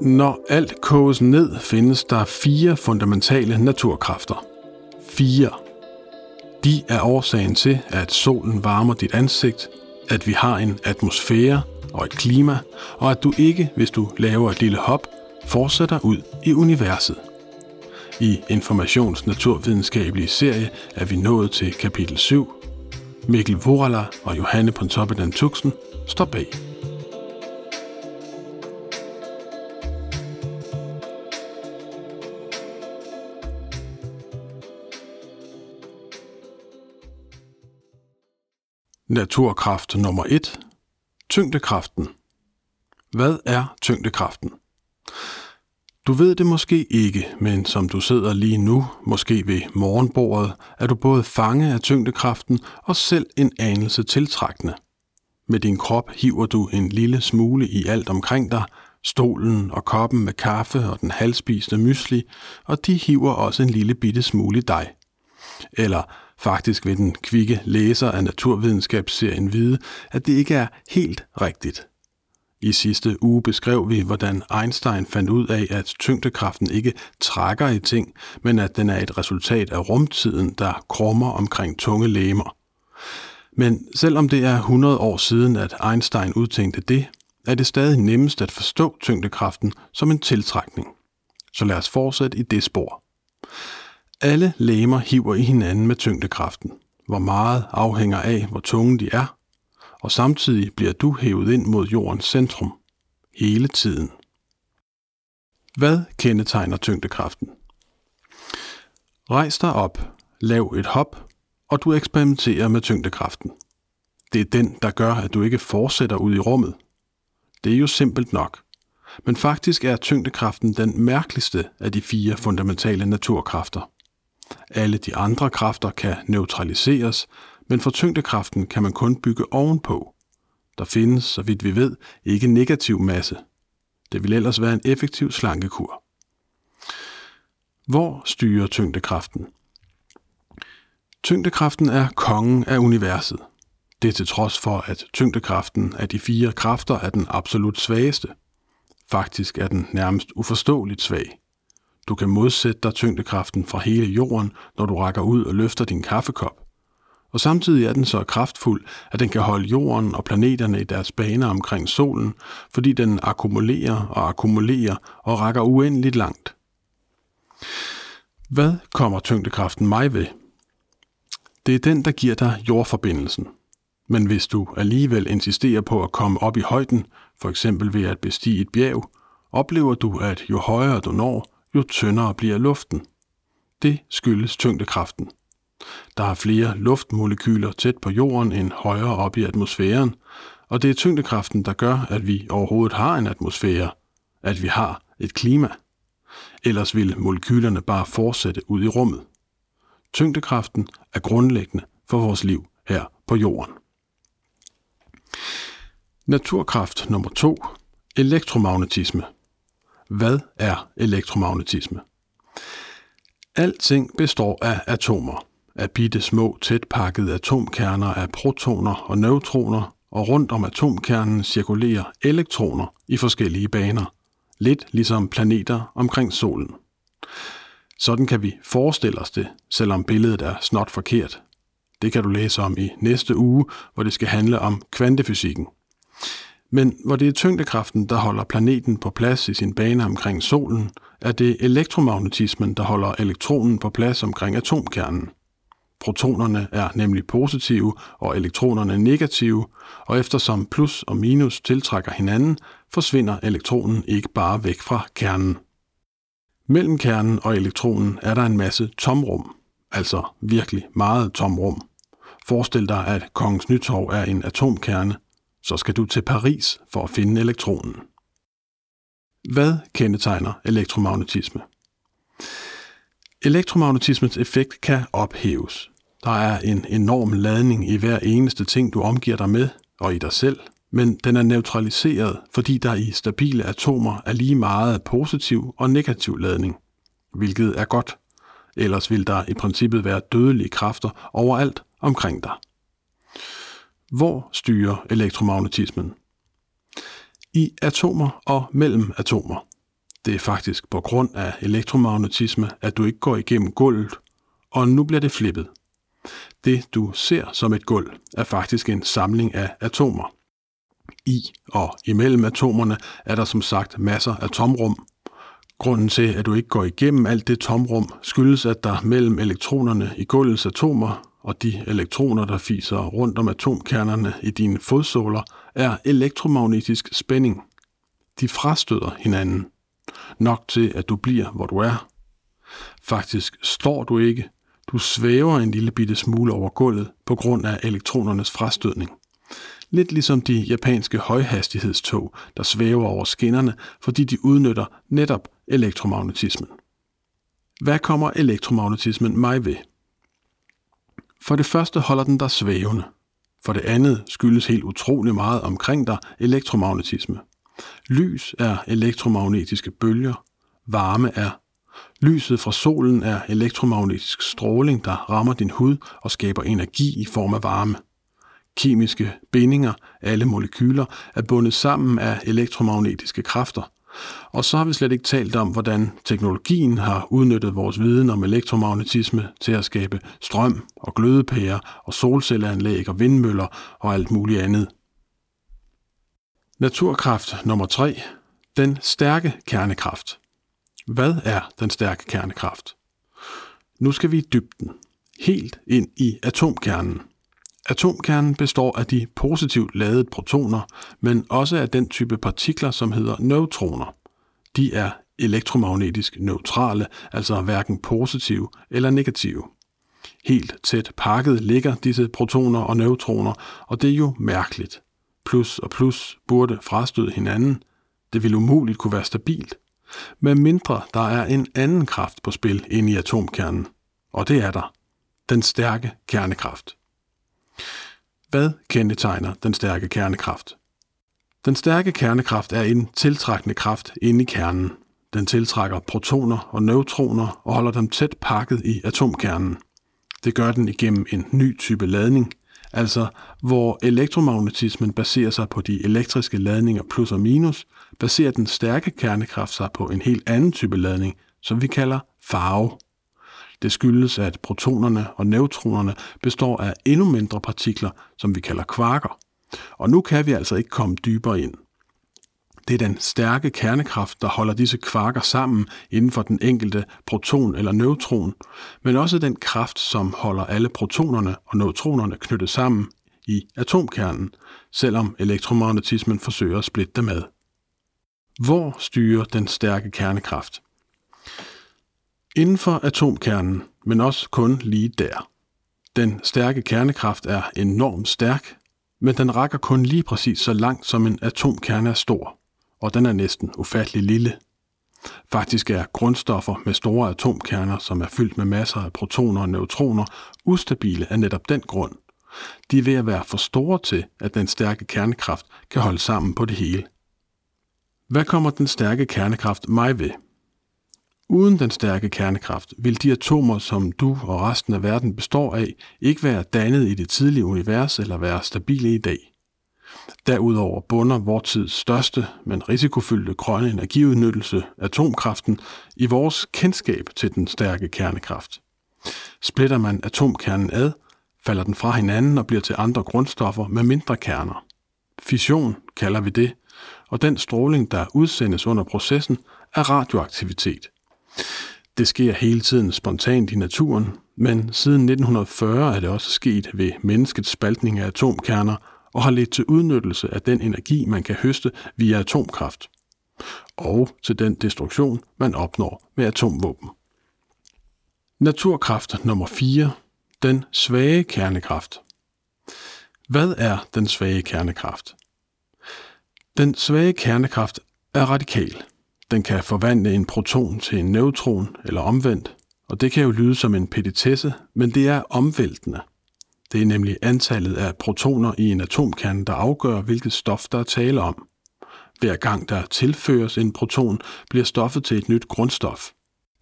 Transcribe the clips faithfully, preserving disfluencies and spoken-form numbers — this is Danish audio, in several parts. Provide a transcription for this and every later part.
Når alt koges ned, findes der fire fundamentale naturkræfter. Fire. De er årsagen til, at solen varmer dit ansigt, at vi har en atmosfære og et klima, og at du ikke, hvis du laver et lille hop, fortsætter ud i universet. I Informations naturvidenskabelige serie er vi nået til kapitel syv. Mikkel Voraller og Johanne Pontoppidan Tuxen står bag. Naturkraft nummer et. Tyngdekraften. Hvad er tyngdekraften? Du ved det måske ikke, men som du sidder lige nu, måske ved morgenbordet, er du både fange af tyngdekraften og selv en anelse tiltrækkende. Med din krop hiver du en lille smule i alt omkring dig, stolen og koppen med kaffe og den halvspisende mysli, og de hiver også en lille bitte smule i dig. Eller faktisk vil den kvikke læser af naturvidenskabsserien vide, at det ikke er helt rigtigt. I sidste uge beskrev vi, hvordan Einstein fandt ud af, at tyngdekraften ikke trækker i ting, men at den er et resultat af rumtiden, der krummer omkring tunge legemer. Men selvom det er hundrede år siden, at Einstein udtænkte det, er det stadig nemmest at forstå tyngdekraften som en tiltrækning. Så lad os fortsætte i det spor. Alle legemer hiver i hinanden med tyngdekraften. Hvor meget afhænger af, hvor tunge de er, og samtidig bliver du hævet ind mod jordens centrum. Hele tiden. Hvad kendetegner tyngdekraften? Rejs dig op, lav et hop, og du eksperimenterer med tyngdekraften. Det er den, der gør, at du ikke fortsætter ud i rummet. Det er jo simpelt nok. Men faktisk er tyngdekraften den mærkeligste af de fire fundamentale naturkræfter. Alle de andre kræfter kan neutraliseres, men for tyngdekraften kan man kun bygge ovenpå. Der findes, så vidt vi ved, ikke negativ masse. Det vil ellers være en effektiv slankekur. Hvor styrer tyngdekraften? Tyngdekraften er kongen af universet. Det er til trods for, at tyngdekraften af de fire kræfter er den absolut svageste. Faktisk er den nærmest uforståeligt svag. Du kan modsætte dig tyngdekraften fra hele jorden, når du rækker ud og løfter din kaffekop. Og samtidig er den så kraftfuld, at den kan holde jorden og planeterne i deres baner omkring solen, fordi den akkumulerer og akkumulerer og rækker uendeligt langt. Hvad kommer tyngdekraften mig ved? Det er den, der giver dig jordforbindelsen. Men hvis du alligevel insisterer på at komme op i højden, for eksempel ved at bestige et bjerg, oplever du, at jo højere du når, jo tyndere bliver luften. Det skyldes tyngdekraften. Der er flere luftmolekyler tæt på jorden end højere op i atmosfæren, og det er tyngdekraften, der gør, at vi overhovedet har en atmosfære, at vi har et klima. Ellers ville molekylerne bare fortsætte ud i rummet. Tyngdekraften er grundlæggende for vores liv her på jorden. Naturkraft nummer to. Elektromagnetisme. Hvad er elektromagnetisme? Alting består af atomer, af bitte små tætpakkede atomkerner af protoner og neutroner, og rundt om atomkernen cirkulerer elektroner i forskellige baner, lidt ligesom planeter omkring solen. Sådan kan vi forestille os det, selvom billedet er snot forkert. Det kan du læse om i næste uge, hvor det skal handle om kvantefysikken. Men hvor det er tyngdekraften, der holder planeten på plads i sin bane omkring solen, er det elektromagnetismen, der holder elektronen på plads omkring atomkernen. Protonerne er nemlig positive og elektronerne negative, og eftersom plus og minus tiltrækker hinanden, forsvinder elektronen ikke bare væk fra kernen. Mellem kernen og elektronen er der en masse tomrum, altså virkelig meget tomrum. Forestil dig, at Kongens Nytorv er en atomkerne, så skal du til Paris for at finde elektronen. Hvad kendetegner elektromagnetisme? Elektromagnetismens effekt kan ophæves. Der er en enorm ladning i hver eneste ting, du omgiver dig med, og i dig selv, men den er neutraliseret, fordi der i stabile atomer er lige meget positiv og negativ ladning, hvilket er godt. Ellers vil der i princippet være dødelige kræfter overalt omkring dig. Hvor styrer elektromagnetismen? I atomer og mellem atomer. Det er faktisk på grund af elektromagnetisme, at du ikke går igennem gulvet, og nu bliver det flippet. Det, du ser som et gulv, er faktisk en samling af atomer. I og imellem atomerne er der som sagt masser af tomrum. Grunden til, at du ikke går igennem alt det tomrum, skyldes, at der mellem elektronerne i gulvets atomer og de elektroner, der fiser rundt om atomkernerne i dine fodsåler, er elektromagnetisk spænding. De frastøder hinanden. Nok til, at du bliver, hvor du er. Faktisk står du ikke. Du svæver en lille bitte smule over gulvet på grund af elektronernes frastødning. Lidt ligesom de japanske højhastighedstog, der svæver over skinnerne, fordi de udnytter netop elektromagnetismen. Hvad kommer elektromagnetismen mig ved? For det første holder den dig svævende. For det andet skyldes helt utrolig meget omkring dig elektromagnetisme. Lys er elektromagnetiske bølger. Varme er. Lyset fra solen er elektromagnetisk stråling, der rammer din hud og skaber energi i form af varme. Kemiske bindinger, alle molekyler, er bundet sammen af elektromagnetiske kræfter. Og så har vi slet ikke talt om, hvordan teknologien har udnyttet vores viden om elektromagnetisme til at skabe strøm og glødepærer og solcelleanlæg og vindmøller og alt muligt andet. Naturkraft nummer tre. Den stærke kernekraft. Hvad er den stærke kernekraft? Nu skal vi i dybden, helt ind i atomkernen. Atomkernen består af de positivt ladede protoner, men også af den type partikler, som hedder neutroner. De er elektromagnetisk neutrale, altså hverken positive eller negative. Helt tæt pakket ligger disse protoner og neutroner, og det er jo mærkeligt. Plus og plus burde frastøde hinanden. Det ville umuligt kunne være stabilt. Med mindre der er en anden kraft på spil inde i atomkernen. Og det er der. Den stærke kernekraft. Hvad kendetegner den stærke kernekraft? Den stærke kernekraft er en tiltrækkende kraft inde i kernen. Den tiltrækker protoner og neutroner og holder dem tæt pakket i atomkernen. Det gør den igennem en ny type ladning, altså hvor elektromagnetismen baserer sig på de elektriske ladninger plus og minus, baserer den stærke kernekraft sig på en helt anden type ladning, som vi kalder farve. Det skyldes, at protonerne og neutronerne består af endnu mindre partikler, som vi kalder kvarker. Og nu kan vi altså ikke komme dybere ind. Det er den stærke kernekraft, der holder disse kvarker sammen inden for den enkelte proton eller neutron, men også den kraft, som holder alle protonerne og neutronerne knyttet sammen i atomkernen, selvom elektromagnetismen forsøger at splitte dem ad. Hvor styrer den stærke kernekraft? Inden for atomkernen, men også kun lige der. Den stærke kernekraft er enormt stærk, men den rækker kun lige præcis så langt, som en atomkerne er stor, og den er næsten ufattelig lille. Faktisk er grundstoffer med store atomkerner, som er fyldt med masser af protoner og neutroner, ustabile af netop den grund. De er ved at være for store til, at den stærke kernekraft kan holde sammen på det hele. Hvad kommer den stærke kernekraft mig ved? Uden den stærke kernekraft vil de atomer, som du og resten af verden består af, ikke være dannet i det tidlige univers eller være stabile i dag. Derudover bunder vor tids største, men risikofyldte grønne energiudnyttelse, atomkraften, i vores kendskab til den stærke kernekraft. Splitter man atomkernen ad, falder den fra hinanden og bliver til andre grundstoffer med mindre kerner. Fission kalder vi det, og den stråling, der udsendes under processen, er radioaktivitet. Det sker hele tiden spontant i naturen, men siden nitten fyrre er det også sket ved menneskets spaltning af atomkerner og har ledt til udnyttelse af den energi, man kan høste via atomkraft, og til den destruktion, man opnår med atomvåben. Naturkraft nummer fire. Den svage kernekraft. Hvad er den svage kernekraft? Den svage kernekraft er radikal. Den kan forvandle en proton til en neutron eller omvendt, og det kan jo lyde som en petitesse, men det er omvæltende. Det er nemlig antallet af protoner i en atomkerne, der afgør, hvilket stof der er tale om. Hver gang der tilføres en proton, bliver stoffet til et nyt grundstof.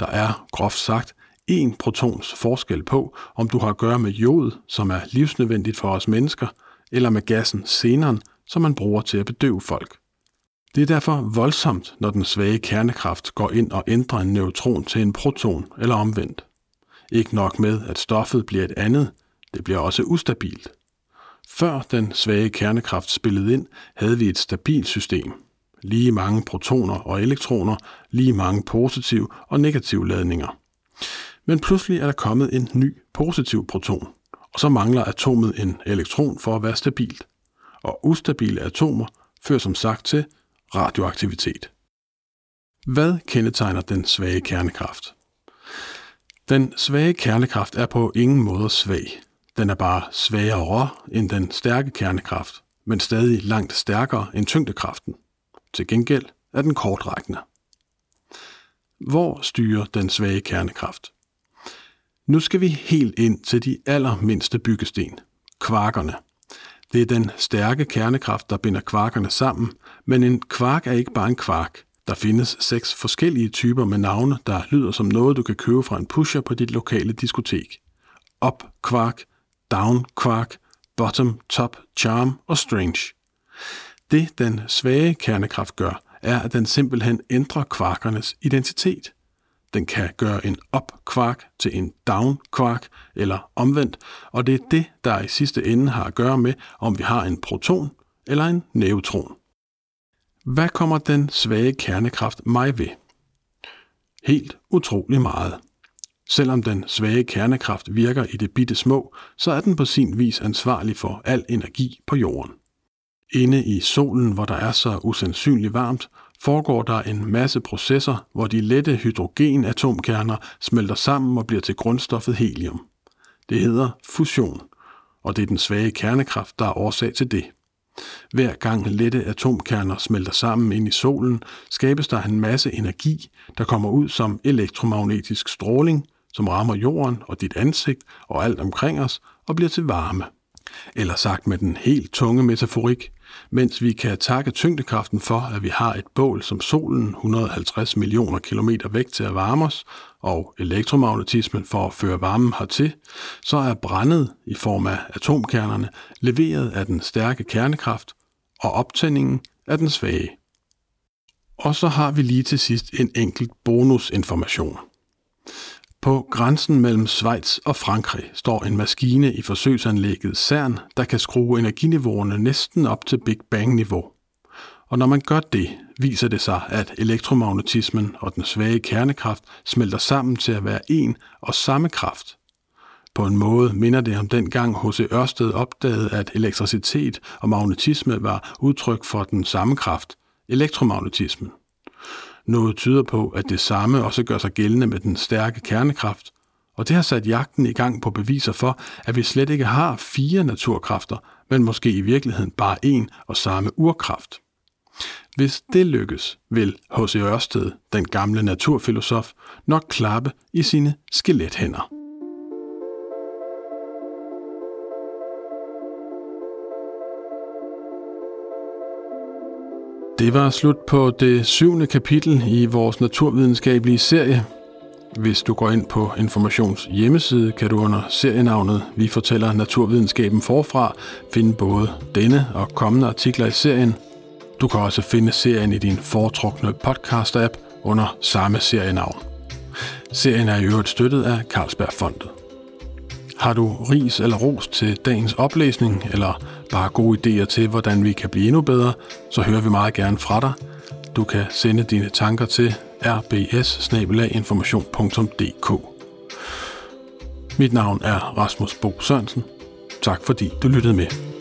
Der er, groft sagt, én protons forskel på, om du har at gøre med jod, som er livsnødvendigt for os mennesker, eller med gassen xenon, som man bruger til at bedøve folk. Det er derfor voldsomt, når den svage kernekraft går ind og ændrer en neutron til en proton eller omvendt. Ikke nok med, at stoffet bliver et andet, det bliver også ustabilt. Før den svage kernekraft spillede ind, havde vi et stabilt system. Lige mange protoner og elektroner, lige mange positiv og negativ ladninger. Men pludselig er der kommet en ny positiv proton, og så mangler atomet en elektron for at være stabilt. Og ustabile atomer fører som sagt til radioaktivitet. Hvad kendetegner den svage kernekraft? Den svage kernekraft er på ingen måde svag. Den er bare svagere end den stærke kernekraft, men stadig langt stærkere end tyngdekraften. Til gengæld er den kortrækkende. Hvor styrer den svage kernekraft? Nu skal vi helt ind til de allermindste byggesten, kvarkerne. Det er den stærke kernekraft, der binder kvarkerne sammen, men en kvark er ikke bare en kvark. Der findes seks forskellige typer med navne, der lyder som noget, du kan købe fra en pusher på dit lokale diskotek. Up kvark, down kvark, bottom, top, charm og strange. Det, den svage kernekraft gør, er, at den simpelthen ændrer kvarkernes identitet. Den kan gøre en op-kvark til en down-kvark eller omvendt, og det er det, der i sidste ende har at gøre med, om vi har en proton eller en neutron. Hvad kommer den svage kernekraft mig ved? Helt utrolig meget. Selvom den svage kernekraft virker i det bitte små, så er den på sin vis ansvarlig for al energi på jorden. Inde i solen, hvor der er så usandsynligt varmt, foregår der en masse processer, hvor de lette hydrogenatomkerner smelter sammen og bliver til grundstoffet helium. Det hedder fusion, og det er den svage kernekraft, der er årsag til det. Hver gang lette atomkerner smelter sammen ind i solen, skabes der en masse energi, der kommer ud som elektromagnetisk stråling, som rammer jorden og dit ansigt og alt omkring os og bliver til varme. Eller sagt med den helt tunge metaforik, mens vi kan takke tyngdekraften for, at vi har et bål som solen et hundrede og halvtreds millioner kilometer væk til at varme os, og elektromagnetismen for at føre varmen hertil, så er brændet i form af atomkernerne leveret af den stærke kernekraft, og optændingen af den svage. Og så har vi lige til sidst en enkelt bonusinformation. På grænsen mellem Schweiz og Frankrig står en maskine i forsøgsanlægget CERN, der kan skrue energiniveauerne næsten op til Big Bang-niveau. Og når man gør det, viser det sig, at elektromagnetismen og den svage kernekraft smelter sammen til at være en og samme kraft. På en måde minder det om dengang H C Ørsted opdagede, at elektricitet og magnetisme var udtryk for den samme kraft, elektromagnetismen. Noget tyder på, at det samme også gør sig gældende med den stærke kernekraft, og det har sat jagten i gang på beviser for, at vi slet ikke har fire naturkræfter, men måske i virkeligheden bare en og samme urkraft. Hvis det lykkes, vil H C Ørsted, den gamle naturfilosof, nok klappe i sine skelethænder. Det var slut på det syvende kapitel i vores naturvidenskabelige serie. Hvis du går ind på Informations hjemmeside, kan du under serienavnet Vi fortæller naturvidenskaben forfra finde både denne og kommende artikler i serien. Du kan også finde serien i din foretrukne podcast-app under samme serienavn. Serien er i øvrigt støttet af Carlsberg Fondet. Har du ris eller ros til dagens oplæsning, eller bare gode idéer til, hvordan vi kan blive endnu bedre, så hører vi meget gerne fra dig. Du kan sende dine tanker til r b s bindestreg information punktum d k. Mit navn er Rasmus Bo Sørensen. Tak fordi du lyttede med.